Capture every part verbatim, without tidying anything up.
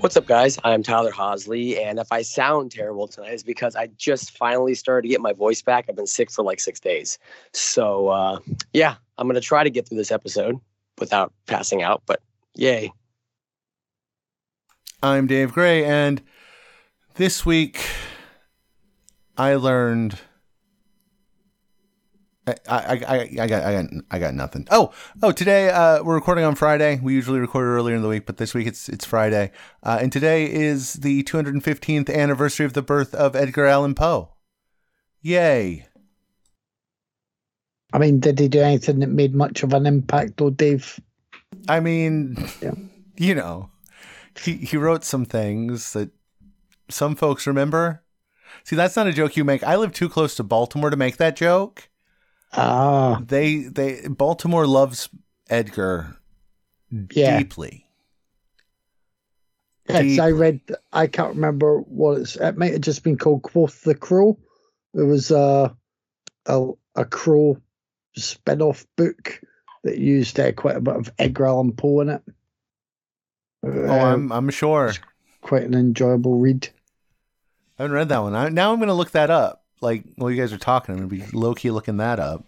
What's up, guys? I'm Tyler Hosley, and if I sound terrible tonight, it's because I just finally started to get my voice back. I've been sick for like six days. So, uh, yeah, I'm going to try to get through this episode without passing out, but yay. I'm Dave Gray, and this week I learned... I I I I got I got I got nothing. Oh oh today uh, we're recording on Friday. We usually record earlier in the week, but this week it's it's Friday. Uh, and today is the two hundred fifteenth anniversary of the birth of Edgar Allan Poe. Yay! I mean, did he do anything that made much of an impact, though, Dave? I mean, yeah. you know, he he wrote some things that some folks remember. See, that's not a joke you make. I live too close to Baltimore to make that joke. Ah, uh, they they Baltimore loves Edgar yeah. deeply. Yes, deeply. I read. I can't remember what it's. It might have just been called Quoth the Crow. There was a a, a crow spin-off book that used uh, quite a bit of Edgar Allan Poe in it. Oh, uh, I'm I'm sure. It's quite an enjoyable read. I haven't read that one. I, now I'm going to look that up. Like, while you guys are talking, I'm going to be low-key looking that up.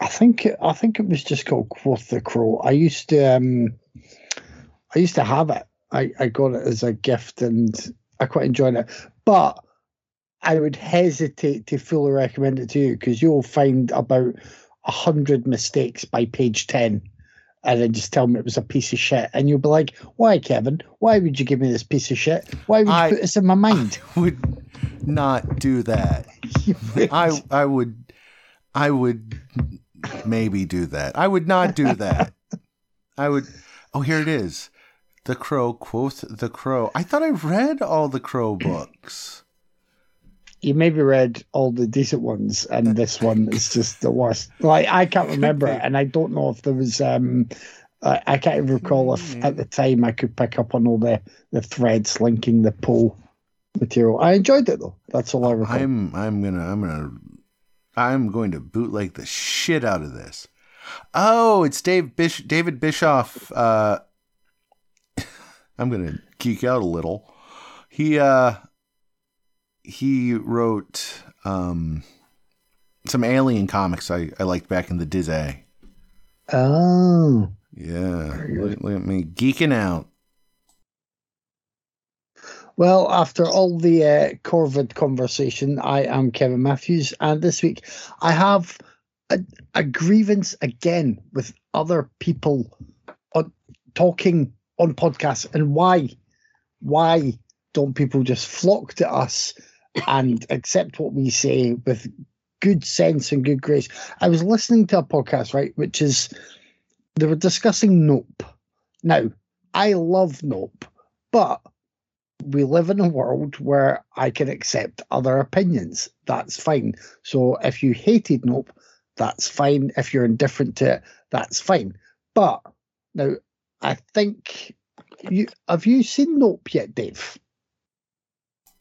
I think I think it was just called Quoth the Crow. I used to um, I used to have it. I, I got it as a gift, and I quite enjoyed it. But I would hesitate to fully recommend it to you, because you'll find about one hundred mistakes by page ten, and then just tell me it was a piece of shit. And you'll be like, why, Kevin? Why would you give me this piece of shit? Why would you I, put this in my mind? I would... not do that. I I would I would maybe do that. I would not do that. I would oh here it is. The Crow, Quoth the Crow. I thought I read all the Crow books. You maybe read all the decent ones, and this one is just the worst. Like, I can't remember it, and I don't know if there was um I, I can't even recall if at the time I could pick up on all the, the threads linking the poll material. I enjoyed it, though. That's all I recall. I'm I'm gonna I'm gonna I'm going to bootleg the shit out of this. Oh, it's Dave Bish David Bischoff. Uh, I'm gonna geek out a little. He uh he wrote um some alien comics I, I liked back in the dizzy. Oh yeah, look, look at me geeking out. Well, after all the uh, COVID conversation, I am Kevin Matthews, and this week I have a, a grievance again with other people on, talking on podcasts. And why? Why don't people just flock to us and accept what we say with good sense and good grace? I was listening to a podcast, right, which is they were discussing NOPE. Now, I love NOPE, but... we live in a world where I can accept other opinions. That's fine. So if you hated NOPE, that's fine. If you're indifferent to it, that's fine. But now, I think you have you seen NOPE yet, Dave?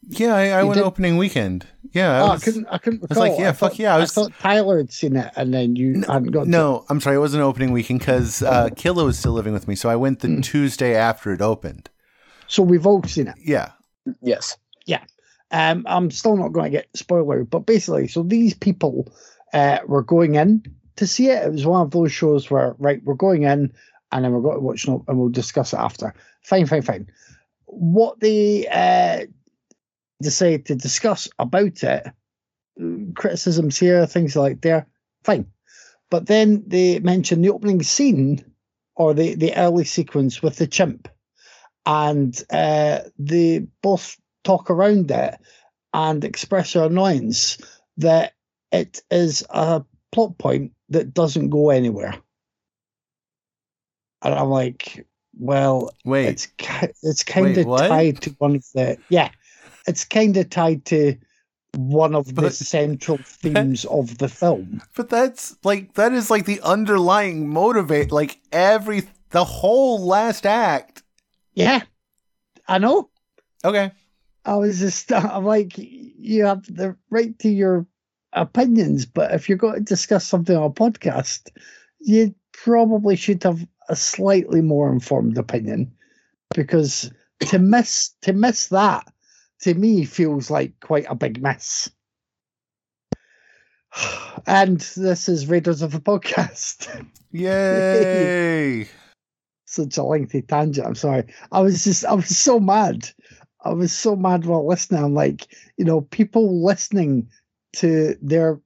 Yeah, I, I went did? opening weekend. Yeah, I, oh, was, I couldn't. I couldn't recall. I was like, yeah, I thought, fuck yeah. I, was... I thought Tyler had seen it, and then you no, hadn't got. No, to... I'm sorry, it wasn't opening weekend because uh, Killa was still living with me, so I went the mm. Tuesday after it opened. So we've all seen it. Yeah. Yes. Yeah. Um, I'm still not going to get spoilery, but basically, so these people uh, were going in to see it. It was one of those shows where, right, we're going in and then we're going to watch NOPE and we'll discuss it after. Fine, fine, fine. What they uh, decided to discuss about it, criticisms here, things like there, fine. But then they mentioned the opening scene or the, the early sequence with the chimp. And uh, they both talk around it and express their annoyance that it is a plot point that doesn't go anywhere. And I'm like, well, wait, it's, it's kind of tied to one of the, yeah, it's kind of tied to one of but, the central themes that, of the film. But that's like, that is like the underlying motivate, like every, the whole last act. Yeah, I know. Okay. I was just, I'm like, you have the right to your opinions, but if you're going to discuss something on a podcast, you probably should have a slightly more informed opinion, because to miss, to miss that, to me, feels like quite a big miss. And this is Raiders of the Podcast. Yay! Such a lengthy tangent, I'm sorry. I was just, I was so mad. I was so mad while listening. I'm like, you know, people listening to their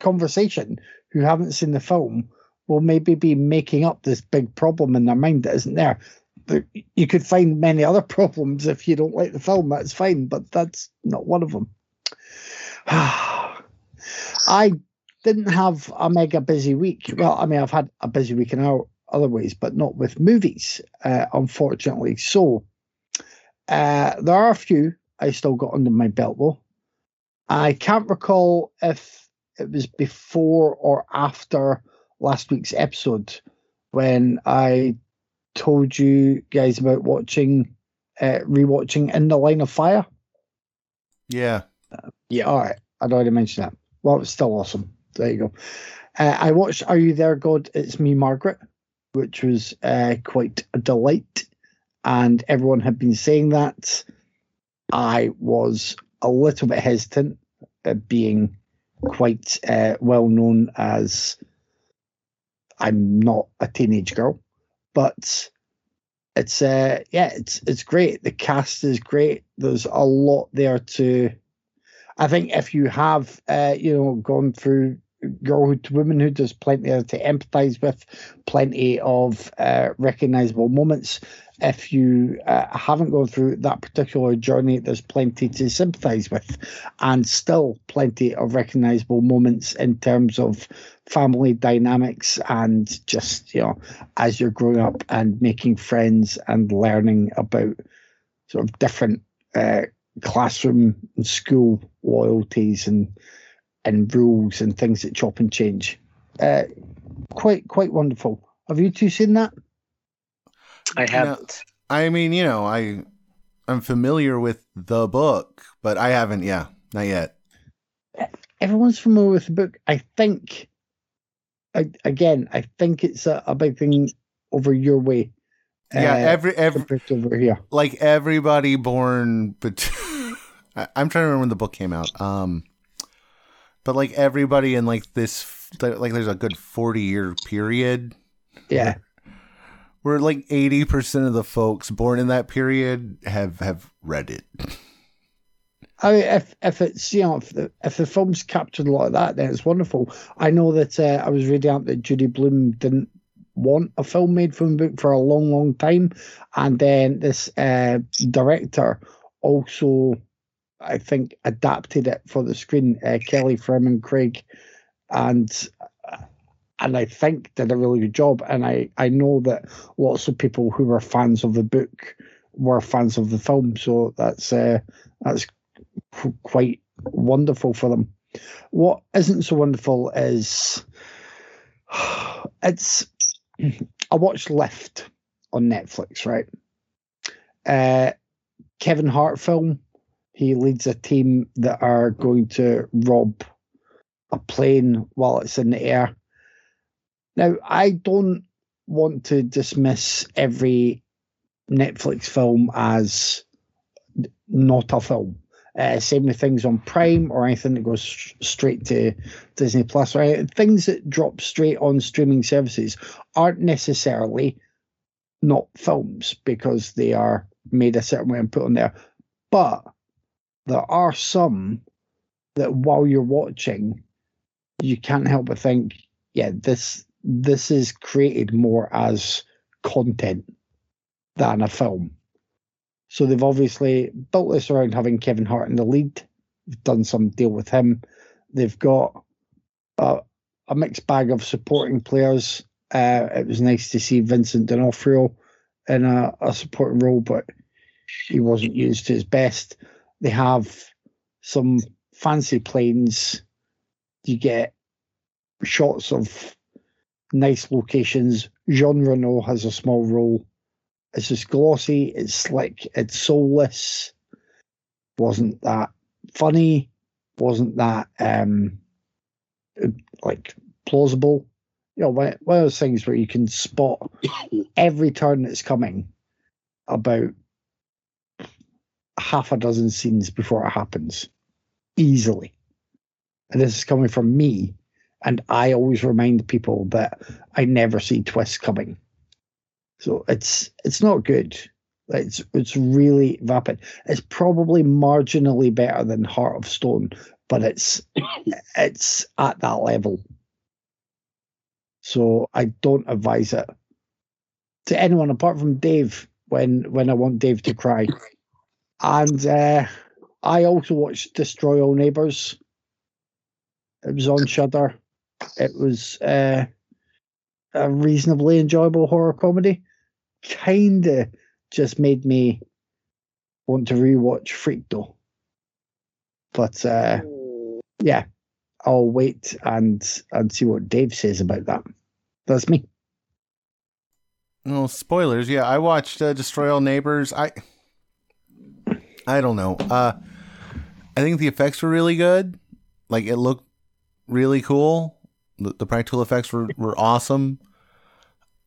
conversation who haven't seen the film will maybe be making up this big problem in their mind that isn't there. You could find many other problems if you don't like the film, that's fine, but that's not one of them. I didn't have a mega busy week. Well, I mean, I've had a busy week in other ways, but not with movies, uh, unfortunately. So uh, there are a few I still got under my belt, though. I can't recall if it was before or after last week's episode when I told you guys about watching, uh, rewatching In the Line of Fire. Yeah. Uh, yeah, all right. I'd already mentioned that. Well, it was still awesome. There you go. Uh, I watched Are You There, God? It's Me, Margaret, which was uh, quite a delight. And everyone had been saying that. I was a little bit hesitant at being quite uh, well known as I'm not a teenage girl. But it's uh yeah, it's it's great. The cast is great. There's a lot there to. I think if you have uh you know gone through girlhood to womanhood, there's plenty there to empathise with, plenty of uh, recognisable moments. If you uh, haven't gone through that particular journey, there's plenty to sympathise with, and still plenty of recognisable moments in terms of family dynamics and just, you know, as you're growing up and making friends and learning about sort of different uh, classroom and school loyalties and and rules and things that chop and change. Uh, quite quite wonderful. Have you two seen that? I haven't. No, I mean, you know, I I'm familiar with the book, but I haven't. Yeah, not yet. Everyone's familiar with the book. I think. I, again, I think it's a, a big thing over your way. Yeah, uh, every every over here, like everybody born. But I, I'm trying to remember when the book came out. Um, but like everybody in like this, like there's a good forty year period. Yeah. We're like eighty percent of the folks born in that period have, have read it. I mean, if, if it's, you know, if the, if the film's captured a lot of that, then it's wonderful. I know that uh, I was reading out that Judy Blume didn't want a film made from the book for a long, long time. And then this uh, director also, I think, adapted it for the screen, uh, Kelly Fremon Craig. And And I think did a really good job. And I, I know that lots of people who were fans of the book were fans of the film. So that's uh, that's quite wonderful for them. What isn't so wonderful is it's I watched Lyft on Netflix, right? Uh, Kevin Hart film. He leads a team that are going to rob a plane while it's in the air. Now, I don't want to dismiss every Netflix film as not a film. Uh, same with things on Prime or anything that goes sh- straight to Disney Plus. Right? Things that drop straight on streaming services aren't necessarily not films because they are made a certain way and put on there. But there are some that while you're watching, you can't help but think, yeah, this... This is created more as content than a film. So they've obviously built this around having Kevin Hart in the lead. They've done some deal with him. They've got a, a mixed bag of supporting players. Uh, it was nice to see Vincent D'Onofrio in a, a supporting role, but he wasn't used to his best. They have some fancy planes. You get shots of nice locations. Jean Reno has a small role. It's just glossy. It's slick. It's soulless. Wasn't that funny? Wasn't that um, like plausible? You know, one of those things where you can spot every turn that's coming about half a dozen scenes before it happens, easily. And this is coming from me, and I always remind people that I never see twists coming. So it's it's not good. It's it's really vapid. It's probably marginally better than Heart of Stone, but it's it's at that level. So I don't advise it to anyone apart from Dave when when I want Dave to cry. And uh, I also watched Destroy All Neighbours. It was on Shudder. It was uh, a reasonably enjoyable horror comedy. Kind of just made me want to rewatch Freak, though. But uh, yeah, I'll wait and and see what Dave says about that. That's me. Well, spoilers. Yeah, I watched uh, Destroy All Neighbors. I I don't know. Uh, I think the effects were really good. Like, it looked really cool. The, the practical effects were, were awesome.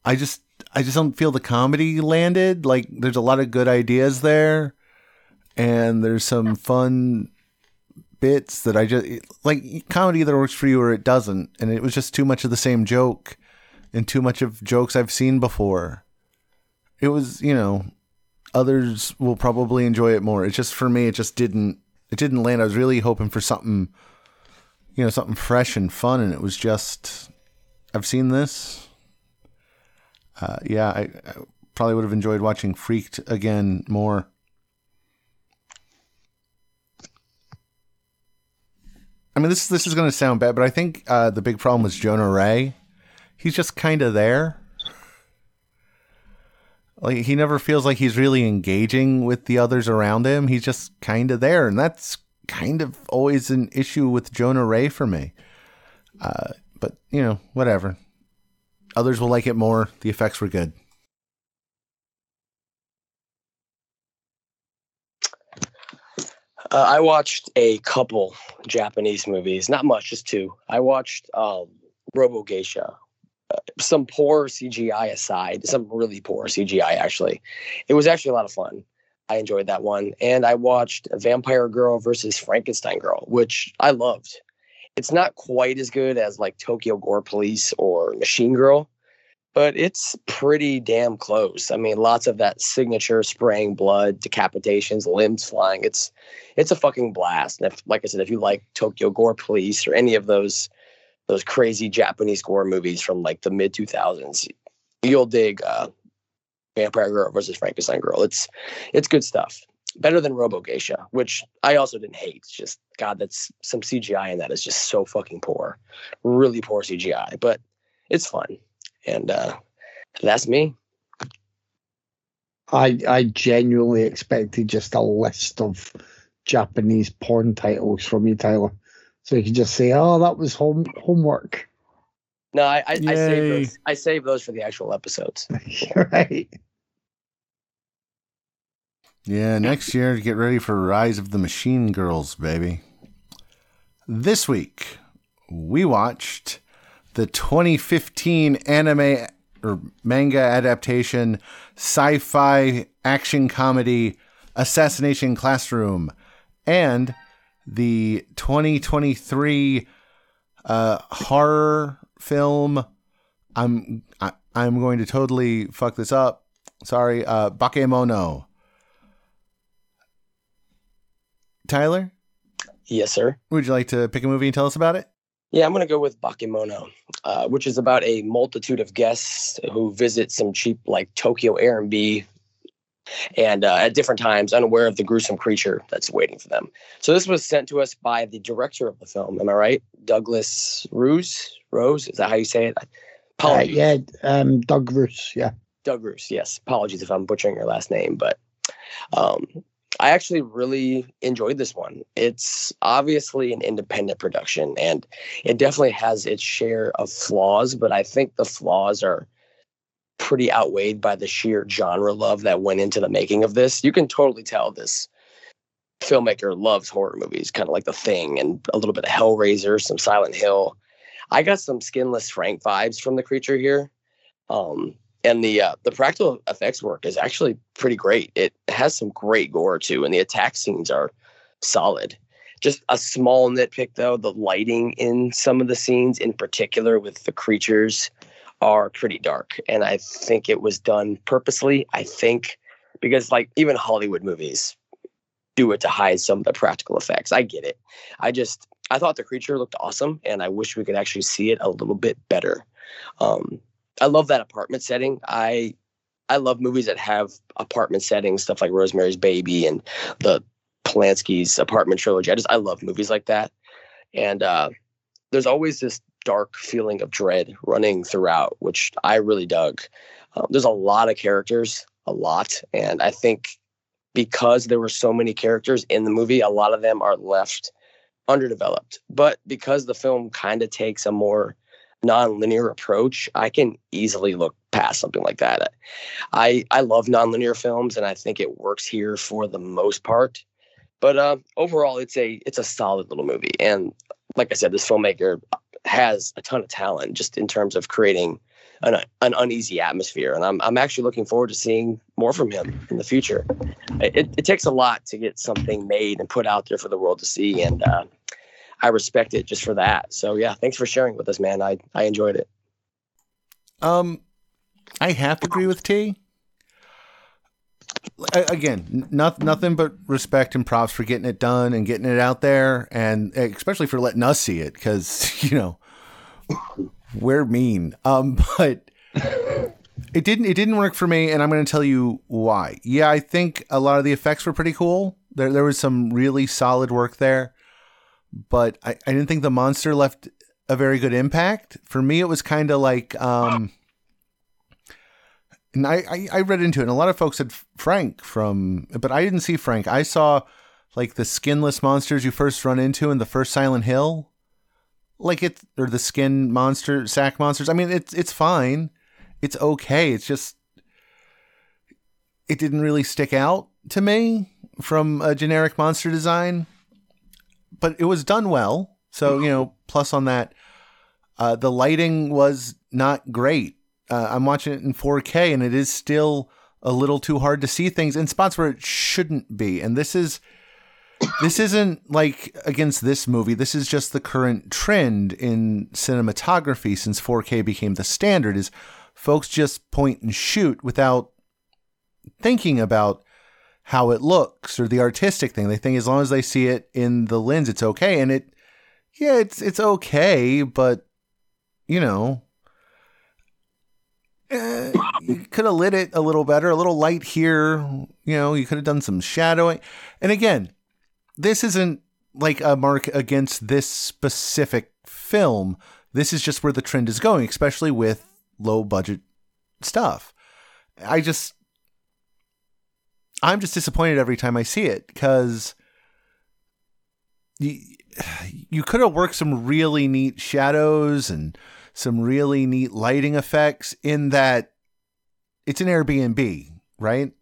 I just I just don't feel the comedy landed. Like, there's a lot of good ideas there, and there's some fun bits that I just like. Comedy either works for you or it doesn't, and it was just too much of the same joke, and too much of jokes I've seen before. It was, you know, others will probably enjoy it more. It's just for me, it just didn't. It didn't land. I was really hoping for something, you know, something fresh and fun, and it was just, I've seen this. Uh, yeah, I, I probably would have enjoyed watching Freaked again more. I mean, this this is going to sound bad, but I think uh, the big problem was Jonah Ray. He's just kind of there. Like, he never feels like he's really engaging with the others around him. He's just kind of there, and that's kind of always an issue with Jonah Ray for me. Uh, but, you know, whatever. Others will like it more. The effects were good. Uh, I watched a couple Japanese movies. Not much, just two. I watched um, Robo Geisha. Uh, some poor C G I aside. Some really poor C G I, actually. It was actually a lot of fun. I enjoyed that one. And I watched Vampire Girl versus Frankenstein Girl, which I loved. It's not quite as good as like Tokyo Gore Police or Machine Girl, but it's pretty damn close. I mean, lots of that signature spraying blood, decapitations, limbs flying. It's it's a fucking blast. And if, like I said, if you like Tokyo Gore Police or any of those those crazy Japanese gore movies from like the mid two thousands, you'll dig uh, Vampire Girl versus Frankenstein Girl. It's it's good stuff. Better than Robo Geisha, which I also didn't hate. It's just, God, that's some C G I in that is just so fucking poor. Really poor C G I, but it's fun. And uh, that's me. I I genuinely expected just a list of Japanese porn titles from you, Tyler. So you could just say, oh, that was home homework. No, I, I, I saved those. I saved those for the actual episodes. Right. Yeah, next year, get ready for Rise of the Machine Girls, baby. This week, we watched the twenty fifteen anime or manga adaptation sci-fi action comedy Assassination Classroom and the twenty twenty-three uh, horror film. I'm I, I'm going to totally fuck this up. Sorry, uh, Bakemono. Tyler? Yes, sir. Would you like to pick a movie and tell us about it? Yeah, I'm going to go with Bakemono, uh, which is about a multitude of guests who visit some cheap, like, Tokyo Airbnb and uh, at different times, unaware of the gruesome creature that's waiting for them. So this was sent to us by the director of the film, am I right? Douglas Roos? Rose? Is that how you say it? Apologies. Uh, yeah, um, Doug Roos, yeah. Doug Roos, yes. Apologies if I'm butchering your last name, but... Um, I actually really enjoyed this one. It's obviously an independent production, and it definitely has its share of flaws, but I think the flaws are pretty outweighed by the sheer genre love that went into the making of this. You can totally tell this filmmaker loves horror movies, kind of like The Thing and a little bit of Hellraiser, some Silent Hill. I got some Skinless Frank vibes from the creature here. Um, and the uh, the practical effects work is actually pretty great. It has some great gore too, and the attack scenes are solid. Just a small nitpick though, the lighting in some of the scenes, in particular with the creatures, are pretty dark. And I think it was done purposely, I think, because like even Hollywood movies do it to hide some of the practical effects. I get it. I just, I thought the creature looked awesome, and I wish we could actually see it a little bit better. Um, I love that apartment setting. I I love movies that have apartment settings, stuff like Rosemary's Baby and the Polanski's apartment trilogy. I just, I love movies like that. And uh, there's always this dark feeling of dread running throughout, which I really dug. Um, there's a lot of characters, a lot. And I think because there were so many characters in the movie, a lot of them are left underdeveloped. But because the film kind of takes a more non-linear approach, I can easily look past something like that. I I love non-linear films, and I think it works here for the most part. But uh, overall, it's a it's a solid little movie. And like I said, this filmmaker has a ton of talent just in terms of creating an an uneasy atmosphere. And I'm I'm actually looking forward to seeing more from him in the future. It it takes a lot to get something made and put out there for the world to see, and uh, I respect it just for that. So yeah, thanks for sharing with us, man. I, I enjoyed it. Um, I half agree with T. I, again, not, nothing but respect and props for getting it done and getting it out there, and especially for letting us see it, because, you know, we're mean. Um, but it didn't it didn't work for me, and I'm going to tell you why. Yeah, I think a lot of the effects were pretty cool. There there was some really solid work there. But I, I didn't think the monster left a very good impact. For me, it was kind of like, um, and I, I, I read into it, and a lot of folks said Frank from, but I didn't see Frank. I saw like the skinless monsters you first run into in the first Silent Hill, like it, or the skin monster, sack monsters. I mean, it's, it's fine. It's okay. It's just, it didn't really stick out to me from a generic monster design. But it was done well. So, you know, plus on that, uh, the lighting was not great. Uh, I'm watching it in four K, and it is still a little too hard to see things in spots where it shouldn't be. And this is, this isn't like against this movie. This is just the current trend in cinematography since four K became the standard, is folks just point and shoot without thinking about how it looks or the artistic thing. They think as long as they see it in the lens, it's okay. And it, yeah, it's, it's okay. But you know, eh, you could have lit it a little better, a little light here, you know, you could have done some shadowing. And again, this isn't like a mark against this specific film. This is just where the trend is going, especially with low budget stuff. I just, I'm just disappointed every time I see it, because you, you could have worked some really neat shadows and some really neat lighting effects in that it's an Airbnb, right?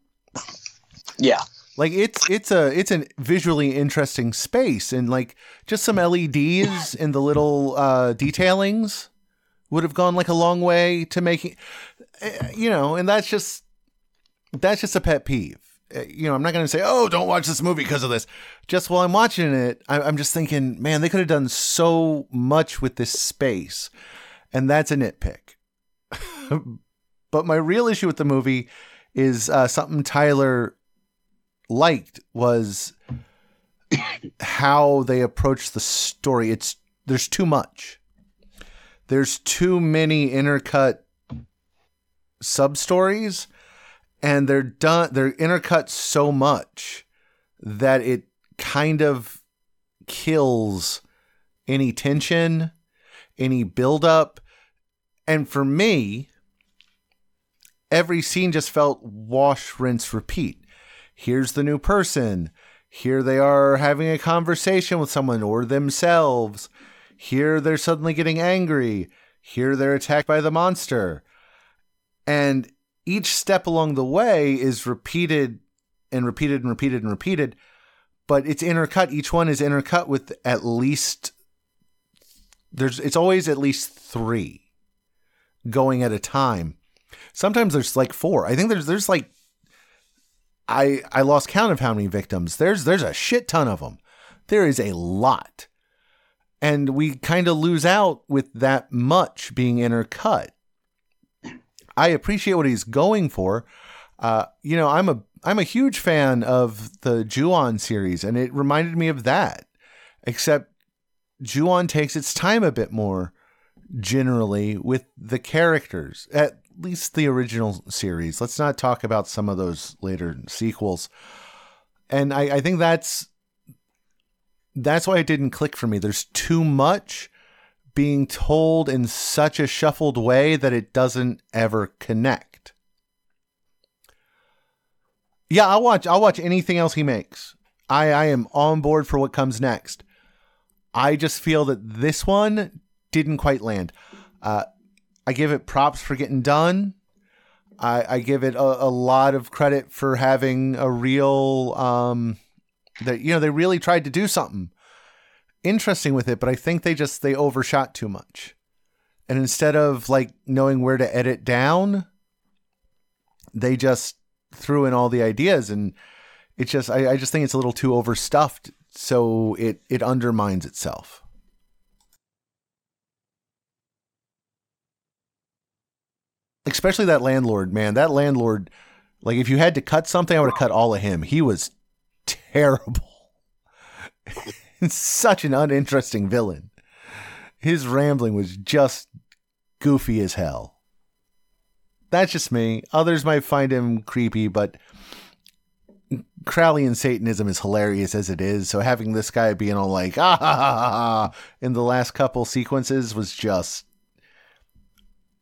Yeah. Like it's, it's a, it's a visually interesting space, and like just some L E Ds and the little uh, detailings would have gone like a long way to making, you know, and that's just, that's just a pet peeve. You know, I'm not going to say, oh, don't watch this movie because of this. Just while I'm watching it, I'm just thinking, man, they could have done so much with this space. And that's a nitpick. But my real issue with the movie is uh, something Tyler liked was how they approach the story. It's there's too much. There's too many intercut sub-stories. And they're done. They're intercut so much that it kind of kills any tension, any buildup. And for me, every scene just felt wash, rinse, repeat. here's the new person. Here they are having a conversation with someone or themselves. Here they're suddenly getting angry. Here they're attacked by the monster. And each step along the way is repeated and repeated and repeated and repeated, but it's intercut. Each one is intercut with at least there's it's always at least three going at a time. Sometimes there's like four. I think there's there's like I I lost count of how many victims. There's there's a shit ton of them. There is a lot. And we kind of lose out with that much being intercut. I appreciate what he's going for. Uh, you know, I'm a I'm a huge fan of the Ju-on series, and it reminded me of that. Except Ju-on takes its time a bit more generally with the characters, at least the original series. Let's not talk about some of those later sequels. And I, I think that's that's why it didn't click for me. There's too much being told in such a shuffled way that it doesn't ever connect. Yeah, I'll watch I'll watch anything else he makes. I, I am on board for what comes next. I just feel that this one didn't quite land. Uh, I give it props for getting done. I, I give it a, a lot of credit for having a real... Um, that you know, they really tried to do something interesting with it, but I think they just they overshot too much, and instead of like knowing where to edit down, they just threw in all the ideas, and it's just I, I just think it's a little too overstuffed, so it it undermines itself. Especially that landlord, man. That landlord, like if you had to cut something, I would have cut all of him. He was terrible. Such an uninteresting villain. His rambling was just goofy as hell. That's just me. Others might find him creepy, but Crowley and Satanism is hilarious as it is. So having this guy being all like, ah, ha, ha, ha, ha, in the last couple sequences was just,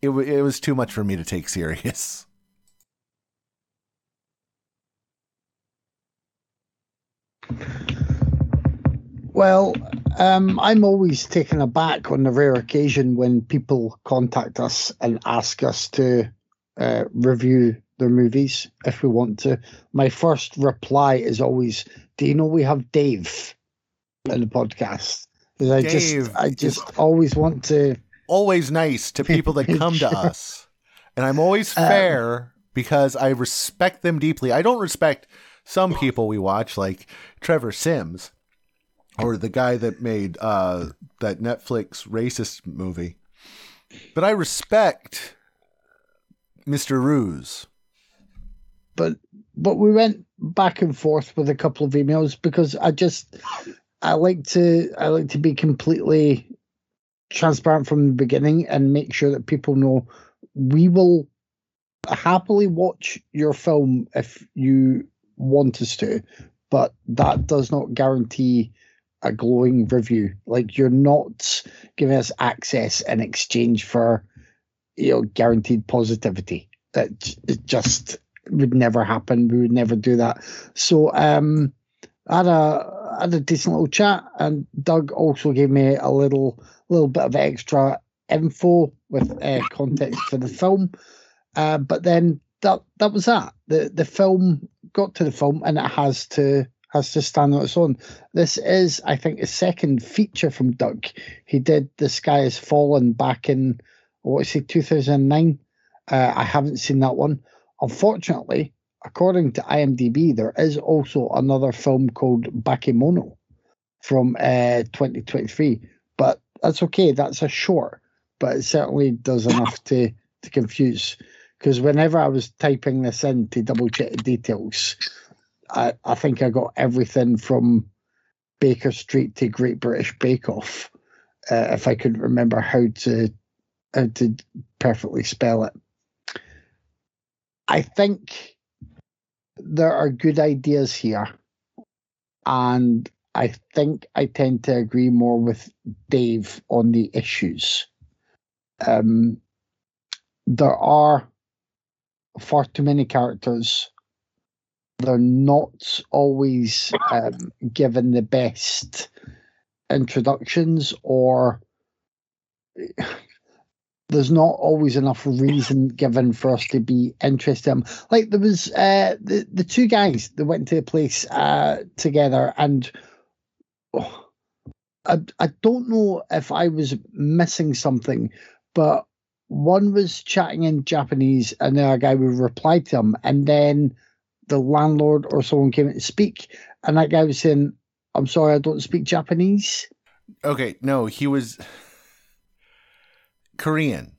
it, w- it was too much for me to take serious. Well, um, I'm always taken aback on the rare occasion when people contact us and ask us to uh, review their movies if we want to. My first reply is always, do you know we have Dave in the podcast? Because I just, I just always want to... Always nice to people that come to us. And I'm always fair um, because I respect them deeply. I don't respect some people we watch, like Trevor Sims, or the guy that made uh, that Netflix racist movie. But I respect Mister Roos. But but we went back and forth with a couple of emails because I just I like to I like to be completely transparent from the beginning and make sure that people know we will happily watch your film if you want us to, but that does not guarantee a glowing review. Like, you're not giving us access in exchange for, you know, guaranteed positivity. It, it just would never happen. We would never do that. So um, I had a I had a decent little chat, and Doug also gave me a little little bit of extra info with uh, context for the film. Uh, but then that that was that. The the film got to the film, and it has to. has to stand on its own. This is, I think, his second feature from Doug. He did The Sky Has Fallen back in, what is it, two thousand nine? Uh, I haven't seen that one. Unfortunately, according to I M D B, there is also another film called Bakemono from uh, twenty twenty-three. But that's okay, that's a short. But it certainly does enough to, to confuse. Because whenever I was typing this in to double-check the details... I, I think I got everything from Baker Street to Great British Bake Off, uh, if I couldn't remember how to how to perfectly spell it. I think there are good ideas here, and I think I tend to agree more with Dave on the issues. Um, there are far too many characters. they're not always um, given the best introductions, or there's not always enough reason given for us to be interested in. Like there was uh, the, the two guys that went to a place uh, together, and oh, I, I don't know if I was missing something, but one was chatting in Japanese and the other guy would reply to him, and then the landlord or someone came in to speak, and that guy was saying, I'm sorry, I don't speak Japanese. Okay, no, he was Korean.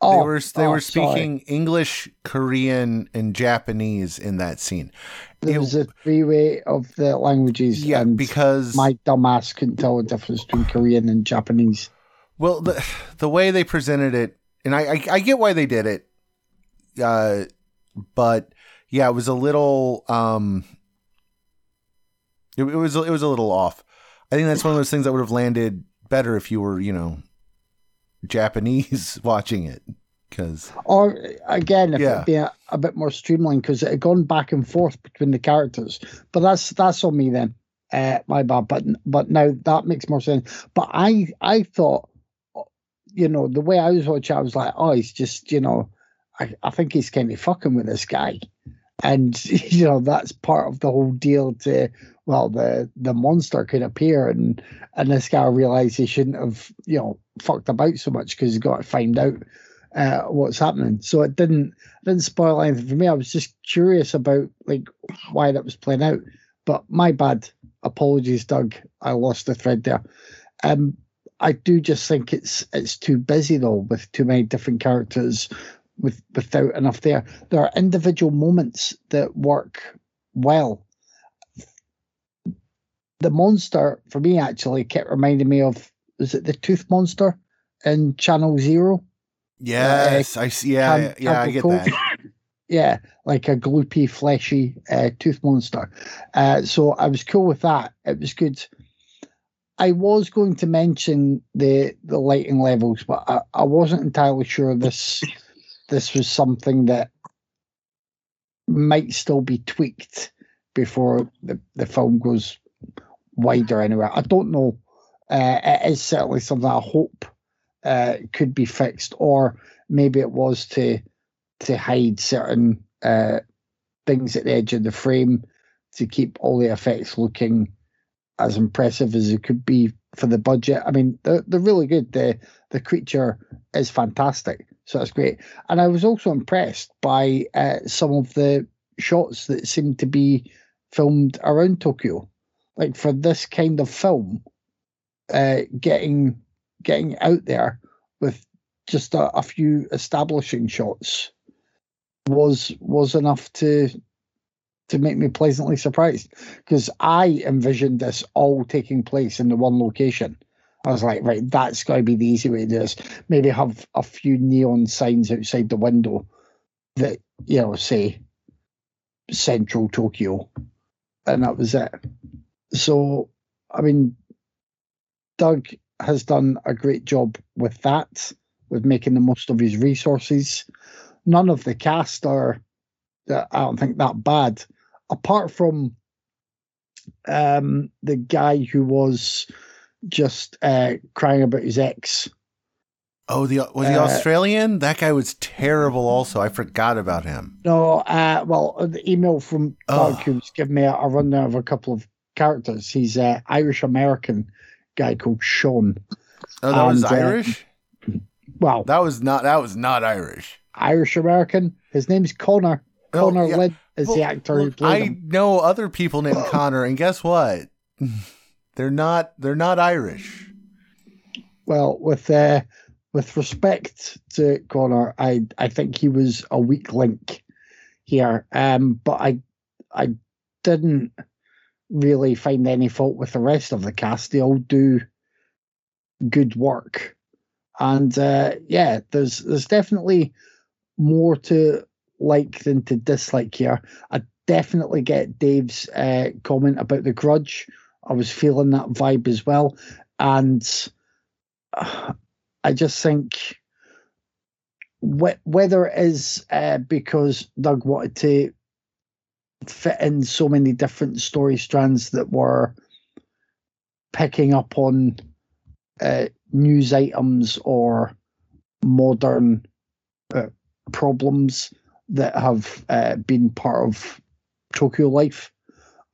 Oh, they were, they oh, were speaking sorry. English, Korean, and Japanese in that scene. There it was a three-way of the languages. Yeah, and because my dumbass couldn't tell the difference between Korean and Japanese. Well, the the way they presented it, and I, I, I get why they did it, uh, but yeah, it was a little um, it, it was it was a little off. I think that's one of those things that would have landed better if you were, you know, Japanese watching it, because or again if yeah. it'd be a, a bit more streamlined, because it had gone back and forth between the characters. But that's that's on me then, uh my bad. But but now that makes more sense. But i i thought, you know, the way I was watching, I was like, oh, he's just, you know, i i think he's kind of fucking with this guy, and you know, that's part of the whole deal to, well, the the monster could appear, and and this guy realized he shouldn't have, you know, fucked about so much, because he's got to find out uh, what's happening. So it didn't didn't spoil anything for me. I was just curious about like why that was playing out. But my bad, apologies, Doug. I lost the thread there. Um, I do just think it's it's too busy though, with too many different characters, with without enough there. There are individual moments that work well. The monster, for me, actually kept reminding me of, was it the Tooth Monster in Channel Zero? Yes, uh, I see. Yeah, Cam- yeah, I get Coke. That. Yeah, like a gloopy, fleshy uh, tooth monster. Uh, so I was cool with that. It was good. I was going to mention the the lighting levels, but I, I wasn't entirely sure this this was something that might still be tweaked before the, the film goes wider anywhere. I don't know. Uh, it is certainly something I hope uh, could be fixed, or maybe it was to to hide certain uh, things at the edge of the frame to keep all the effects looking as impressive as it could be for the budget. I mean, they're, they're really good. The the creature is fantastic, so that's great. And I was also impressed by uh, some of the shots that seemed to be filmed around Tokyo. Like, for this kind of film, uh, getting getting out there with just a, a few establishing shots was was enough to to make me pleasantly surprised, because I envisioned this all taking place in the one location. I was like, right, that's got to be the easy way to do this. Maybe have a few neon signs outside the window that, you know, say Central Tokyo, and that was it. So, I mean, Doug has done a great job with that, with making the most of his resources. None of the cast are, I don't think, that bad, apart from um, the guy who was just uh, crying about his ex. Oh, the was he uh, Australian? That guy was terrible also. I forgot about him. No, uh, well, the email from Doug, who was giving me a, a rundown of a couple of characters. He's an Irish-American guy called Sean. Oh, that and, was Irish? Uh, well, that was not that was not Irish. Irish-American. His name's Connor. Oh, Connor yeah. Lidd is well, the actor well, who played I him. know other people named Connor, and guess what? they're not they're not Irish. Well, with uh, with respect to Connor, I I think he was a weak link here. Um, but I I didn't really find any fault with the rest of the cast. They all do good work, and uh yeah there's there's definitely more to like than to dislike here. I definitely get Dave's uh comment about The Grudge. I was feeling that vibe as well, and uh, I just think wh- whether it is uh because Doug wanted to fit in so many different story strands that were picking up on uh, news items or modern uh, problems that have uh, been part of Tokyo life.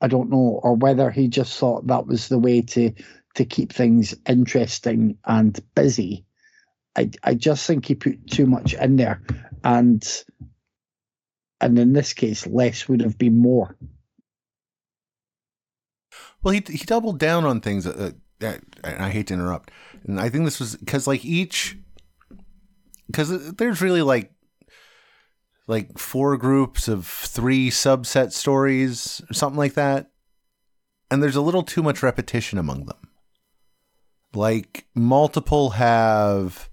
I don't know, or whether he just thought that was the way to to keep things interesting and busy. I I just think he put too much in there, and and in this case, less would have been more. Well, he he doubled down on things. Uh, that, and I hate to interrupt, and I think this was because like each, because there's really like. like four groups of three subset stories or something like that. And there's a little too much repetition among them. Like multiple have,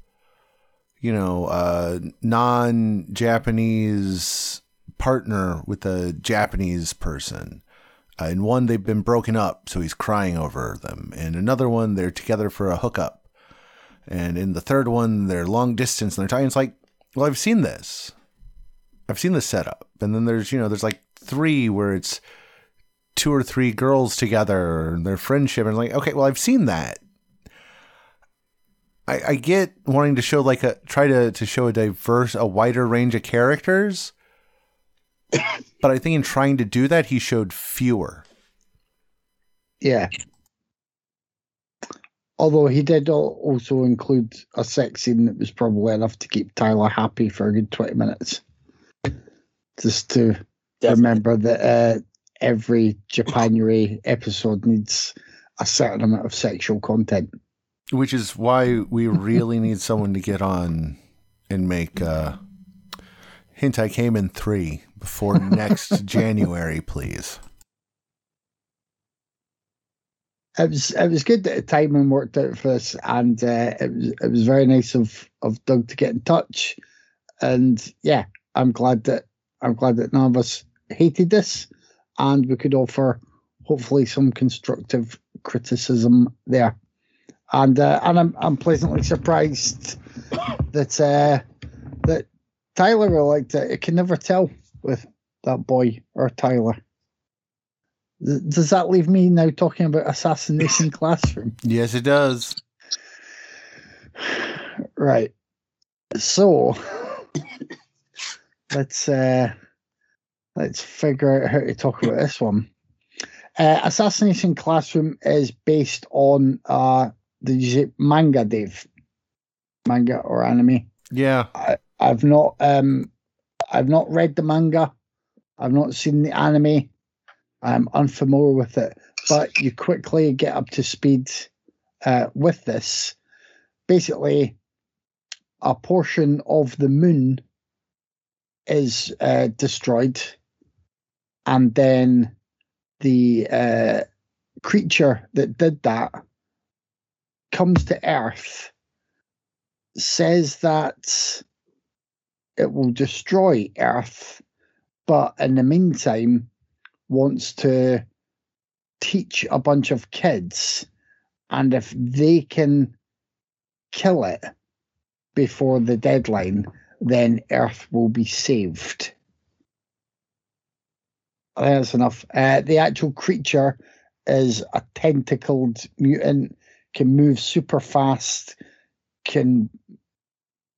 you know, a non-Japanese partner with a Japanese person. Uh, in one, they've been broken up, so he's crying over them. In another one, they're together for a hookup. And in the third one, they're long distance and they're talking. It's like, well, I've seen this. I've seen the setup. And then there's, you know, there's like three where it's two or three girls together and their friendship. And like, okay, well, I've seen that. I, I get wanting to show like a, try to, to show a diverse, a wider range of characters. But I think in trying to do that, he showed fewer. Yeah. Although he did also include a sex scene that was probably enough to keep Tyler happy for a good twenty minutes. Just to Definitely. remember that uh, every Japanuary episode needs a certain amount of sexual content. Which is why we really need someone to get on and make uh, Hentai Kamen three before next January, please. It was it was good that the timing worked out for us, and uh, it was it was very nice of, of Doug to get in touch. And yeah, I'm glad that I'm glad that none of us hated this, and we could offer hopefully some constructive criticism there. And uh, and I'm I'm pleasantly surprised that uh, that Tyler really liked it. I can never tell with that boy or Tyler. Th- does that leave me now talking about Assassination Classroom? Yes, it does. Right. So. Let's uh, let's figure out how to talk about this one. Uh, Assassination Classroom is based on uh, the manga, Dave, manga or anime. Yeah, I, I've not um, I've not read the manga. I've not seen the anime. I'm unfamiliar with it, but you quickly get up to speed uh, with this. Basically, a portion of the moon is uh, destroyed, and then the uh, creature that did that comes to Earth, says that it will destroy Earth, but in the meantime wants to teach a bunch of kids, and if they can kill it before the deadline, then Earth will be saved. That's enough. Uh, the actual creature is a tentacled mutant, can move super fast, can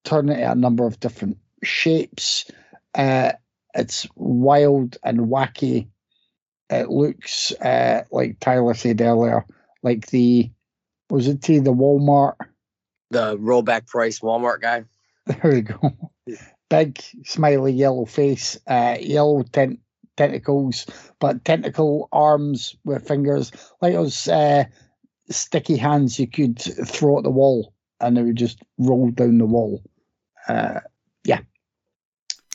turn into a number of different shapes. Uh, it's wild and wacky. It looks, uh, like Tyler said earlier, like the, was it the, the Walmart? The rollback price Walmart guy. There we go. Big, smiley, yellow face, uh, yellow tent- tentacles, but tentacle arms with fingers, like those uh, sticky hands you could throw at the wall, and they would just roll down the wall. Uh, yeah.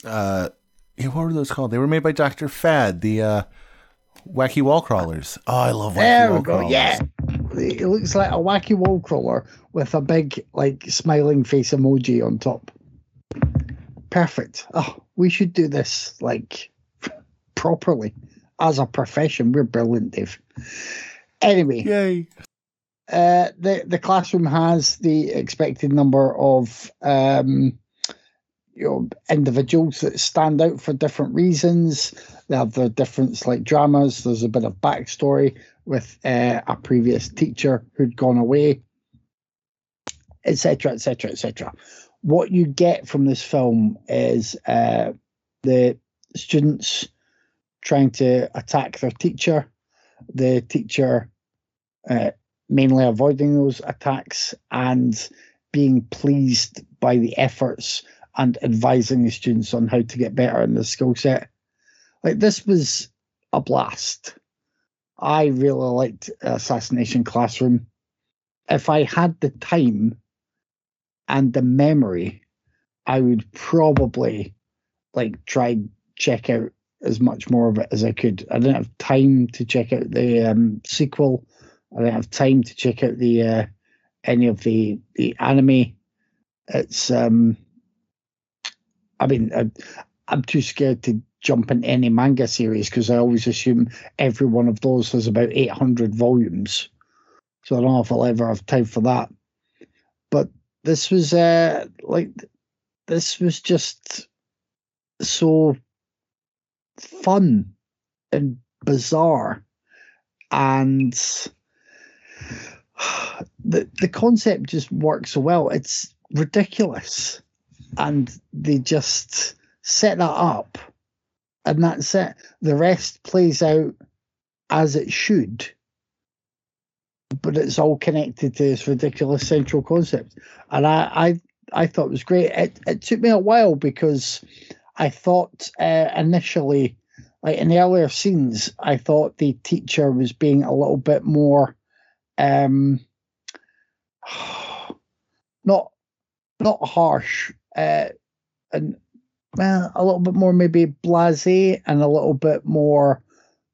Uh, yeah. What were those called? They were made by Doctor Fad, the uh, wacky wall crawlers. Oh, I love wacky there wall we go. crawlers. Yeah. It looks like a wacky wall crawler with a big, like, smiling face emoji on top. Perfect. Oh, we should do this, like, properly. As a profession, we're brilliant, Dave. Anyway. Yay. Uh, the, the classroom has the expected number of um, you know, individuals that stand out for different reasons. They have their different like dramas. There's a bit of backstory with uh, a previous teacher who'd gone away, etc, etc, et cetera. What you get from this film is uh, the students trying to attack their teacher, the teacher uh, mainly avoiding those attacks and being pleased by the efforts and advising the students on how to get better in the skill set. Like, this was a blast. I really liked Assassination Classroom. If I had the time and the memory, I would probably like try check out as much more of it as I could. I didn't have time to check out the um, sequel. I didn't have time to check out the uh, any of the the anime. It's um, I mean, I, I'm too scared to jump into any manga series because I always assume every one of those has about eight hundred volumes. So I don't know if I'll ever have time for that. But this was uh, like this was just so fun and bizarre, and the the concept just works so well. It's ridiculous, and they just set that up, and that's it. The rest plays out as it should, but it's all connected to this ridiculous central concept. And I, I, I thought it was great. It, it took me a while because I thought uh, initially, like in the earlier scenes, I thought the teacher was being a little bit more, um, not, not harsh, uh, and well, a little bit more maybe blasé and a little bit more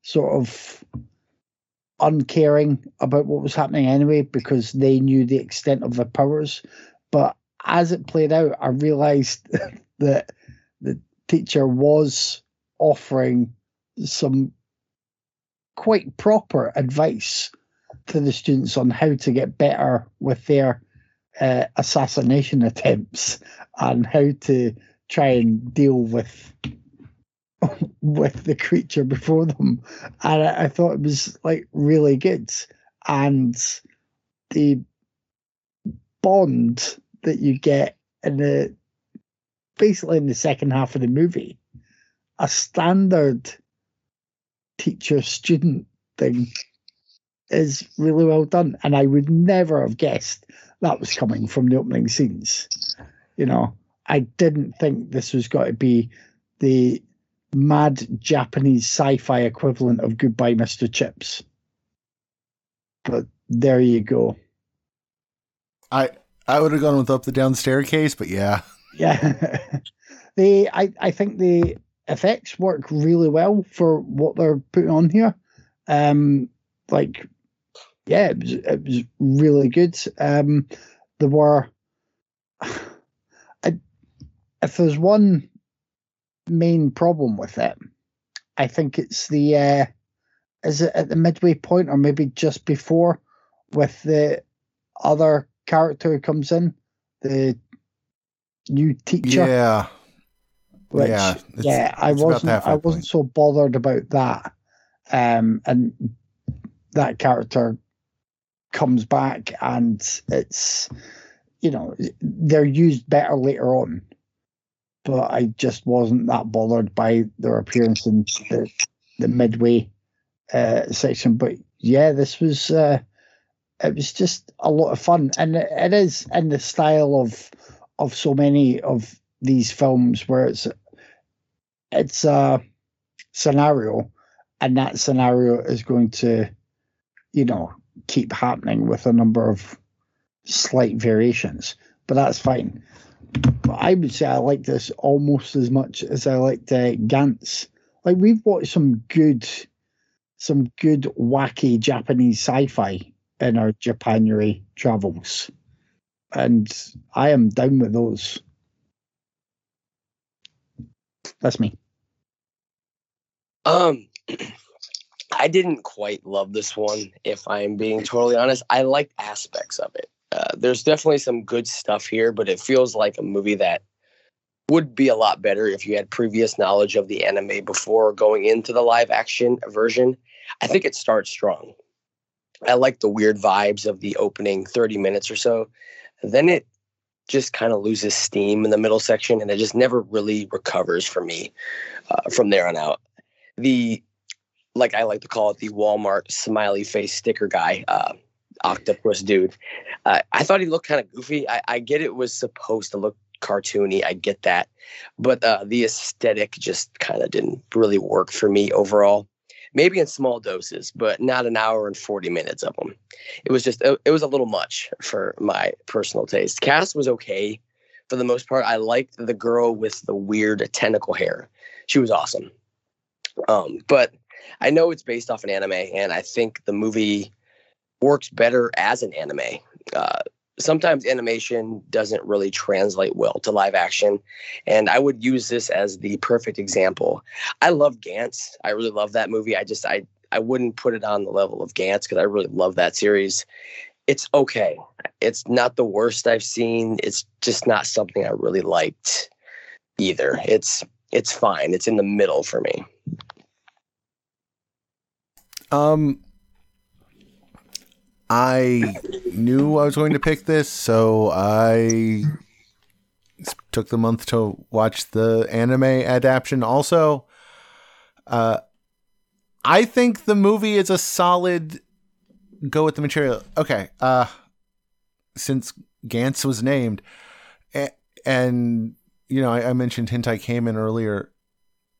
sort of uncaring about what was happening anyway, because they knew the extent of their powers. But as it played out, I realised that the teacher was offering some quite proper advice to the students on how to get better with their uh, assassination attempts and how to try and deal with with the creature before them. And I, I thought it was like really good, and the bond that you get in the basically in the second half of the movie, a standard teacher student thing, is really well done, and I would never have guessed that was coming from the opening scenes. You know, I didn't think this was going to be the mad Japanese sci-fi equivalent of Goodbye, Mister Chips. But there you go. I I would have gone with Up the Down Staircase, but yeah. Yeah. the I, I think the effects work really well for what they're putting on here. Um, like, yeah, it was, it was really good. Um, there were... I, if there's one main problem with it, I think it's the uh is it at the midway point or maybe just before, with the other character who comes in, the new teacher. Yeah. Which, yeah, it's, yeah I wasn't I point. wasn't so bothered about that. Um and that character comes back, and it's, you know, they're used better later on. But I just wasn't that bothered by their appearance in the, the midway uh, section. But yeah, this was uh, it was just a lot of fun, and it, it is in the style of of so many of these films where it's it's a scenario, and that scenario is going to, you know, keep happening with a number of slight variations. But that's fine. But I would say I like this almost as much as I liked uh, Gantz. Like, we've watched some good, some good wacky Japanese sci-fi in our Japanery travels, and I am down with those. That's me. Um, I didn't quite love this one, if I'm being totally honest. I liked aspects of it. Uh, there's definitely some good stuff here, but it feels like a movie that would be a lot better if you had previous knowledge of the anime before going into the live action version. I think it starts strong. I like the weird vibes of the opening thirty minutes or so. Then it just kind of loses steam in the middle section, and it just never really recovers for me uh, from there on out. The, like I like to call it, the Walmart smiley face sticker guy, uh, octopus dude. Uh, I thought he looked kind of goofy. I, I get it was supposed to look cartoony. I get that. But uh, the aesthetic just kind of didn't really work for me overall. Maybe in small doses, but not an hour and forty minutes of them. It was just, it was a little much for my personal taste. Cast was okay for the most part. I liked the girl with the weird tentacle hair. She was awesome. Um, but I know it's based off an anime, and I think the movie works better as an anime. Uh, sometimes animation doesn't really translate well to live action, and I would use this as the perfect example. I love Gantz. I really love that movie. I just, I, I wouldn't put it on the level of Gantz because I really love that series. It's okay. It's not the worst I've seen. It's just not something I really liked either. It's, it's fine. It's in the middle for me. Um, I knew I was going to pick this, so I took the month to watch the anime adaptation. Also, uh, I think the movie is a solid go with the material. Okay, uh, since Gantz was named, and, and you know, I, I mentioned Hentai Kamen earlier.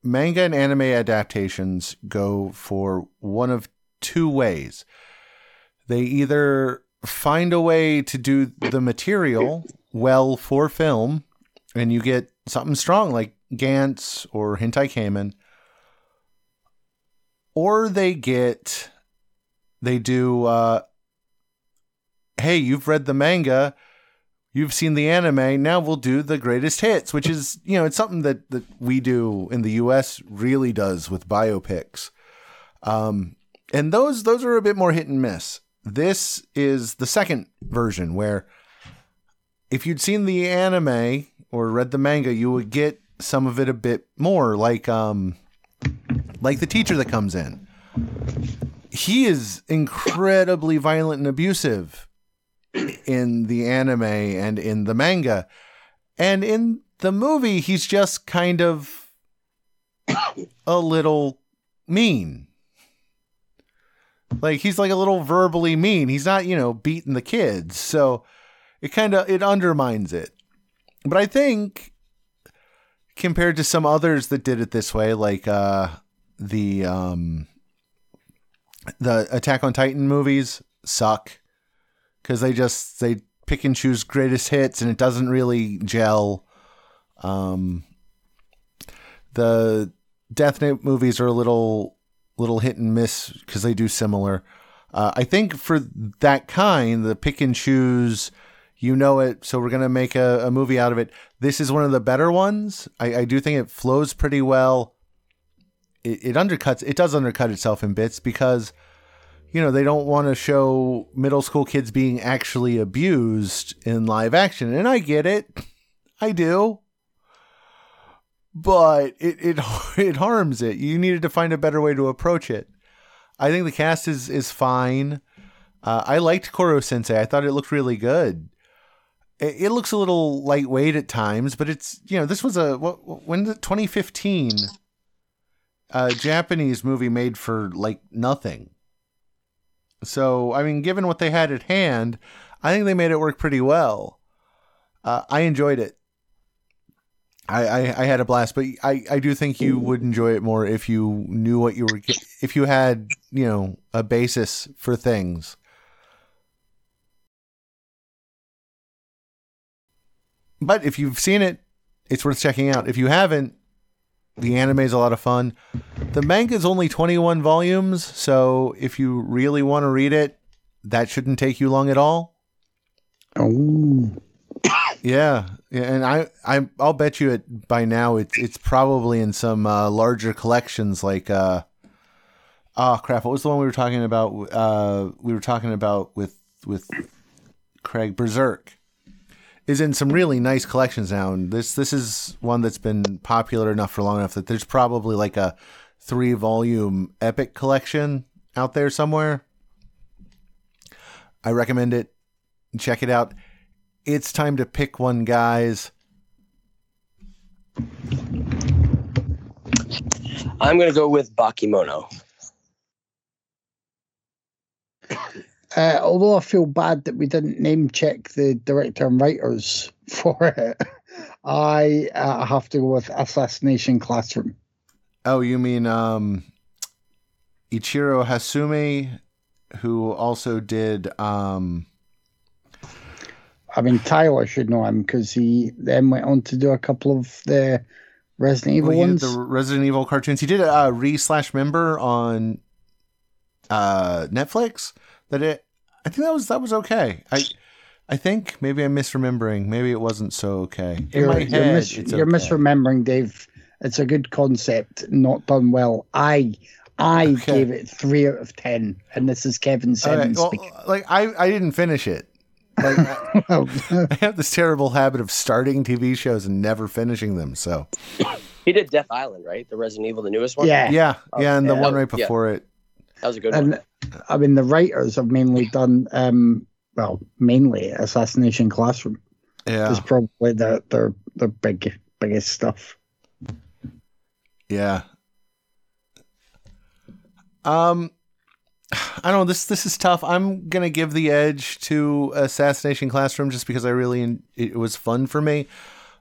Manga and anime adaptations go for one of two ways. They either find a way to do the material well for film, and you get something strong like Gantz or Hentai Kamen, or they get, they do, uh, hey, you've read the manga, you've seen the anime, now we'll do the greatest hits, which is, you know, it's something that, that we do in the U S really does with biopics. Um, and those those are a bit more hit and miss. This is the second version where if you'd seen the anime or read the manga, you would get some of it a bit more, like um, like the teacher that comes in. He is incredibly violent and abusive in the anime and in the manga. And in the movie, he's just kind of a little mean. Like, he's like a little verbally mean. He's not, you know, beating the kids. So it kind of, it undermines it. But I think compared to some others that did it this way, like uh, the, um, the Attack on Titan movies suck because they just, they pick and choose greatest hits and it doesn't really gel. Um, the Death Note movies are a little... little hit and miss because they do similar. Uh, I think for that kind, the pick and choose, you know it, so we're going to make a, a movie out of it. This is one of the better ones. I, I do think it flows pretty well. It, it undercuts, it does undercut itself in bits because, you know, they don't want to show middle school kids being actually abused in live action. And I get it. I do. But it, it it harms it. You needed to find a better way to approach it. I think the cast is is fine. Uh, I liked Koro Sensei. I thought it looked really good. It, it looks a little lightweight at times, but it's, you know, this was a, what, when the twenty fifteen uh, Japanese movie made for like nothing. So, I mean, given what they had at hand, I think they made it work pretty well. Uh, I enjoyed it. I, I had a blast, but I, I do think you would enjoy it more if you knew what you were getting, if you had, you know, a basis for things. But if you've seen it, it's worth checking out. If you haven't, the anime is a lot of fun. The manga is only twenty-one volumes, so if you really want to read it, that shouldn't take you long at all. Oh. Yeah, yeah, and I, I, I'll bet you it by now. It's it's probably in some uh, larger collections, like, uh, oh crap, what was the one we were talking about? Uh, we were talking about with with Craig Berserk. is in some really nice collections now. And this this is one that's been popular enough for long enough that there's probably like a three volume epic collection out there somewhere. I recommend it. Check it out. It's time to pick one, guys. I'm going to go with Bakemono. Uh, although I feel bad that we didn't name check the director and writers for it, I uh, have to go with Assassination Classroom. Oh, you mean um, Ichiro Hasumi, who also did... Um... I mean, Tyler should know him because he then went on to do a couple of the Resident Evil well, ones. The Resident Evil cartoons. He did a uh, Re slash Member on uh, Netflix. That it, I think that was that was okay. I, I think maybe I'm misremembering. Maybe it wasn't so okay. In you're, my head, you're, mis- it's you're okay. misremembering, Dave. It's a good concept, not done well. I, I okay. gave it three out of ten, and this is Kevin Simmons. Right, well, like I, I didn't finish it. Like, I, I have this terrible habit of starting T V shows and never finishing them. So he did Death Island, right? The Resident Evil, the newest one. Yeah, yeah, oh, yeah, and the yeah, one right before yeah. it. That was a good and, one. I mean, the writers have mainly done, um, well, mainly Assassination Classroom. Yeah, is probably their their their big biggest stuff. Yeah. Um, I don't know. This this is tough. I'm gonna give the edge to Assassination Classroom just because I really it was fun for me.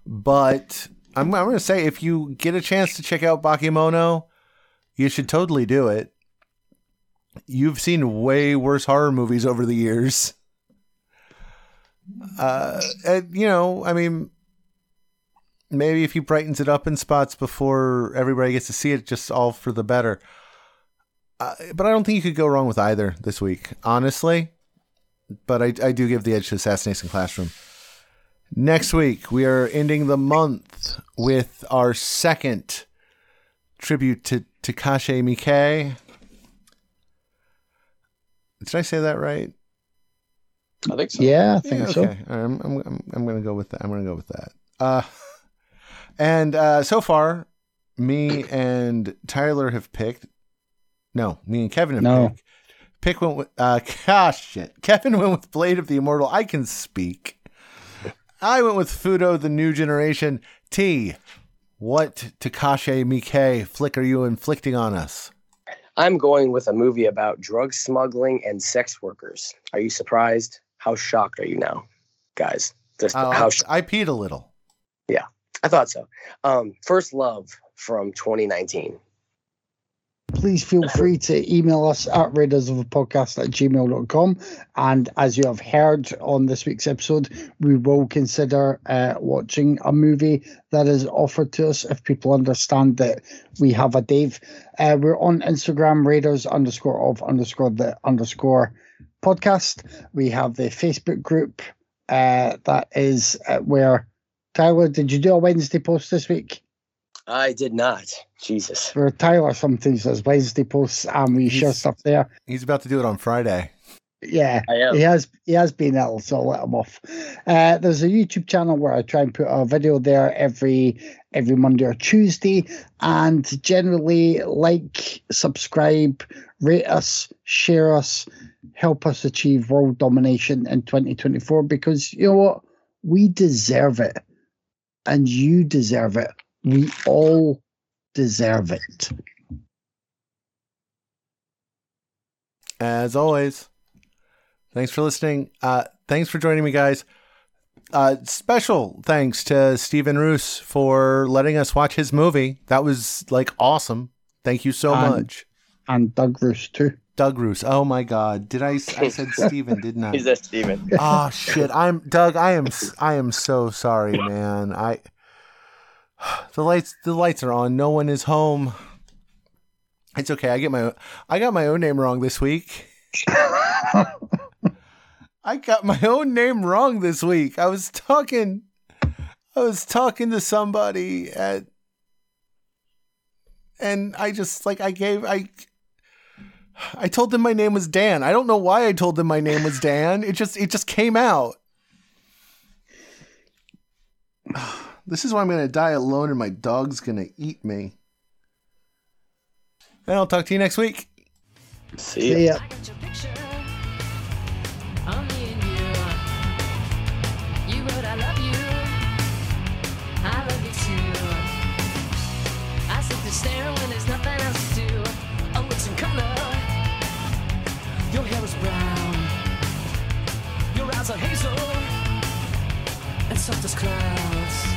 But I'm I'm gonna say if you get a chance to check out Bakemono, you should totally do it. You've seen way worse horror movies over the years. Uh, and, you know, I mean, maybe if he brightens it up in spots before everybody gets to see it, just all for the better. Uh, but I don't think you could go wrong with either this week, honestly. But I, I do give the edge to Assassination Classroom. Next week, we are ending the month with our second tribute to Takashi Miike. Did I say that right? I think so. Yeah, I think yeah, so. Okay. All right, I'm I'm I'm going to go with that. I'm going to go with that. Uh, and uh, so far, me and Tyler have picked. No, me and Kevin have no. picked. Pick went with. Uh, gosh, shit. Kevin went with Blade of the Immortal. I can speak. I went with Fudo, the New Generation. T, what Takashi Miike flick are you inflicting on us? I'm going with a movie about drug smuggling and sex workers. Are you surprised? How shocked are you now, guys? Just uh, how sh- I peed a little. Yeah, I thought so. Um, First Love from twenty nineteen. Please feel free to email us at raiders of a podcast at gmail dot com. And as you have heard on this week's episode, we will consider uh, watching a movie that is offered to us if people understand that we have a Dave. Uh, we're on Instagram, raiders underscore of underscore the underscore podcast. We have the Facebook group uh, that is uh, where, Tyler, did you do a Wednesday post this week? I did not. Jesus. For Tyler sometimes does Wednesday posts and we he's, share stuff there. He's about to do it on Friday. Yeah, I am. He has he has been ill, so I'll let him off. Uh, there's a YouTube channel where I try and put a video there every every Monday or Tuesday. And generally like, subscribe, rate us, share us, help us achieve world domination in twenty twenty-four because you know what? We deserve it. And you deserve it. We all deserve it. As always, thanks for listening. Uh, thanks for joining me, guys. Uh, special thanks to Steven Roos for letting us watch his movie. That was like awesome. Thank you so and, much. And Doug Roos too. Doug Roos. Oh my God! Did I? I said Steven, didn't I? He said Steven. Oh shit! I'm Doug. I am. I am so sorry, man. I. The lights, the lights are on. No one is home. It's okay. I get my, I got my own name wrong this week. I got my own name wrong this week. I was talking, I was talking to somebody at, and I just like I gave I, I told them my name was Dan. I don't know why I told them my name was Dan. It just, it just came out. This is why I'm going to die alone and my dog's going to eat me. And I'll talk to you next week. See ya. See ya. Stare when there's nothing else to do. Oh, it's in color. Your hair is brown. Your eyes are hazel. And soft as clouds.